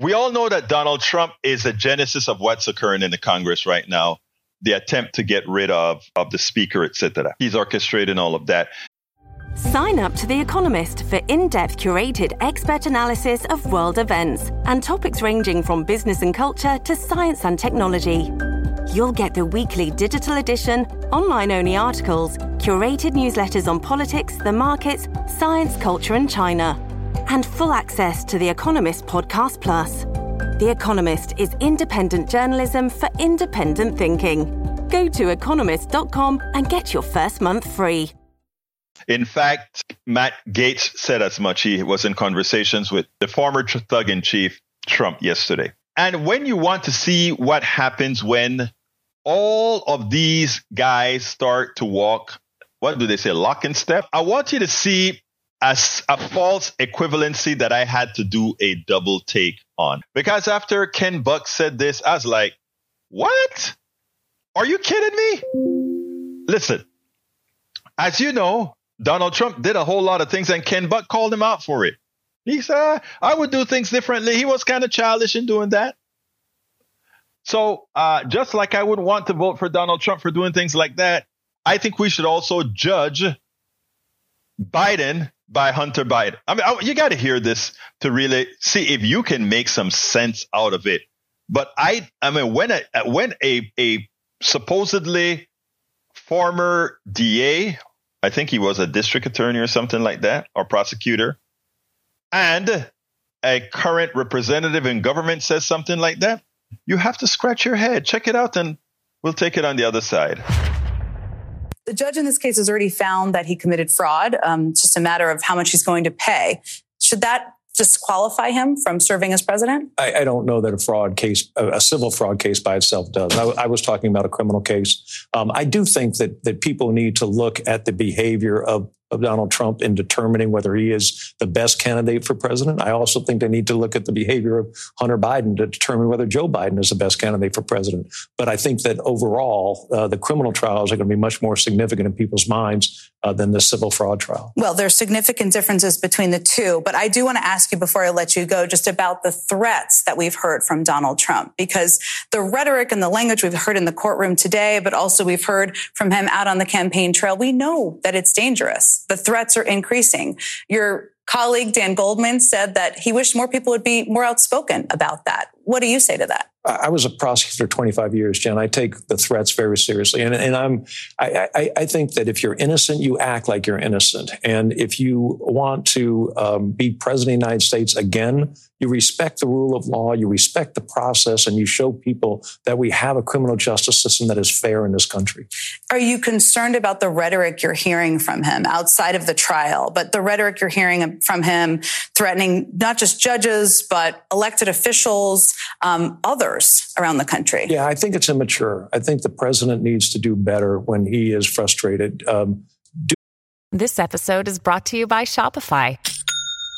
We all know that Donald Trump is the genesis of what's occurring in the Congress right now. The attempt to get rid of the speaker, etc. He's orchestrating all of that. Sign up to The Economist for in-depth curated expert analysis of world events and topics ranging from business and culture to science and technology. You'll get the weekly digital edition, online-only articles, curated newsletters on politics, the markets, science, culture, and China, and full access to The Economist Podcast Plus. The Economist is independent journalism for independent thinking. Go to economist.com and get your first month free. In fact, Matt Gaetz said as much. He was in conversations with the former thug-in-chief, Trump, yesterday. And when you want to see what happens when all of these guys start to walk, what do they say, lock and step? I want you to see as a false equivalency that I had to do a double take on. Because after Ken Buck said this, I was like, what? Are you kidding me? Listen, as you know, Donald Trump did a whole lot of things and Ken Buck called him out for it. He said, I would do things differently. He was kind of childish in doing that. So just like I wouldn't want to vote for Donald Trump for doing things like that, I think we should also judge Biden by Hunter Biden. I mean, you got to hear this to really see if you can make some sense out of it. But I mean, when a supposedly former DA, I think he was a district attorney or something like that, or prosecutor, and a current representative in government says something like that, you have to scratch your head. Check it out, and we'll take it on the other side. The judge in this case has already found that he committed fraud. It's just a matter of how much he's going to pay. Should that disqualify him from serving as president? I don't know that a fraud case, a civil fraud case by itself does. I was talking about a criminal case. I do think that people need to look at the behavior of Donald Trump in determining whether he is the best candidate for president. I also think they need to look at the behavior of Hunter Biden to determine whether Joe Biden is the best candidate for president. But I think that overall, the criminal trials are going to be much more significant in people's minds than the civil fraud trial. Well, there's significant differences between the two. But I do want to ask you before I let you go just about the threats that we've heard from Donald Trump, because the rhetoric and the language we've heard in the courtroom today, but also we've heard from him out on the campaign trail, we know that it's dangerous. The threats are increasing. Your colleague, Dan Goldman, said that he wished more people would be more outspoken about that. What do you say to that? I was a prosecutor 25 years, Jen. I take the threats very seriously. And I think that if you're innocent, you act like you're innocent. And if you want to be president of the United States again, you respect the rule of law, you respect the process, and you show people that we have a criminal justice system that is fair in this country. Are you concerned about the rhetoric you're hearing from him outside of the trial, but the rhetoric you're hearing from him threatening not just judges, but elected officials, others around the country? Yeah, I think it's immature. I think the president needs to do better when he is frustrated. This episode is brought to you by Shopify.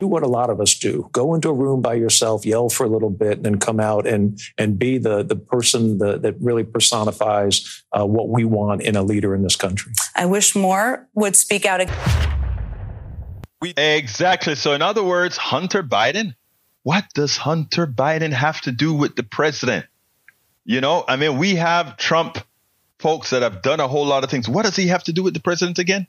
Do what a lot of us do. Go into a room by yourself, yell for a little bit, and then come out and be the person that really personifies what we want in a leader in this country. I wish more would speak out. Exactly. So in other words, Hunter Biden, what does Hunter Biden have to do with the president? You know, I mean, we have Trump folks that have done a whole lot of things. What does he have to do with the president again?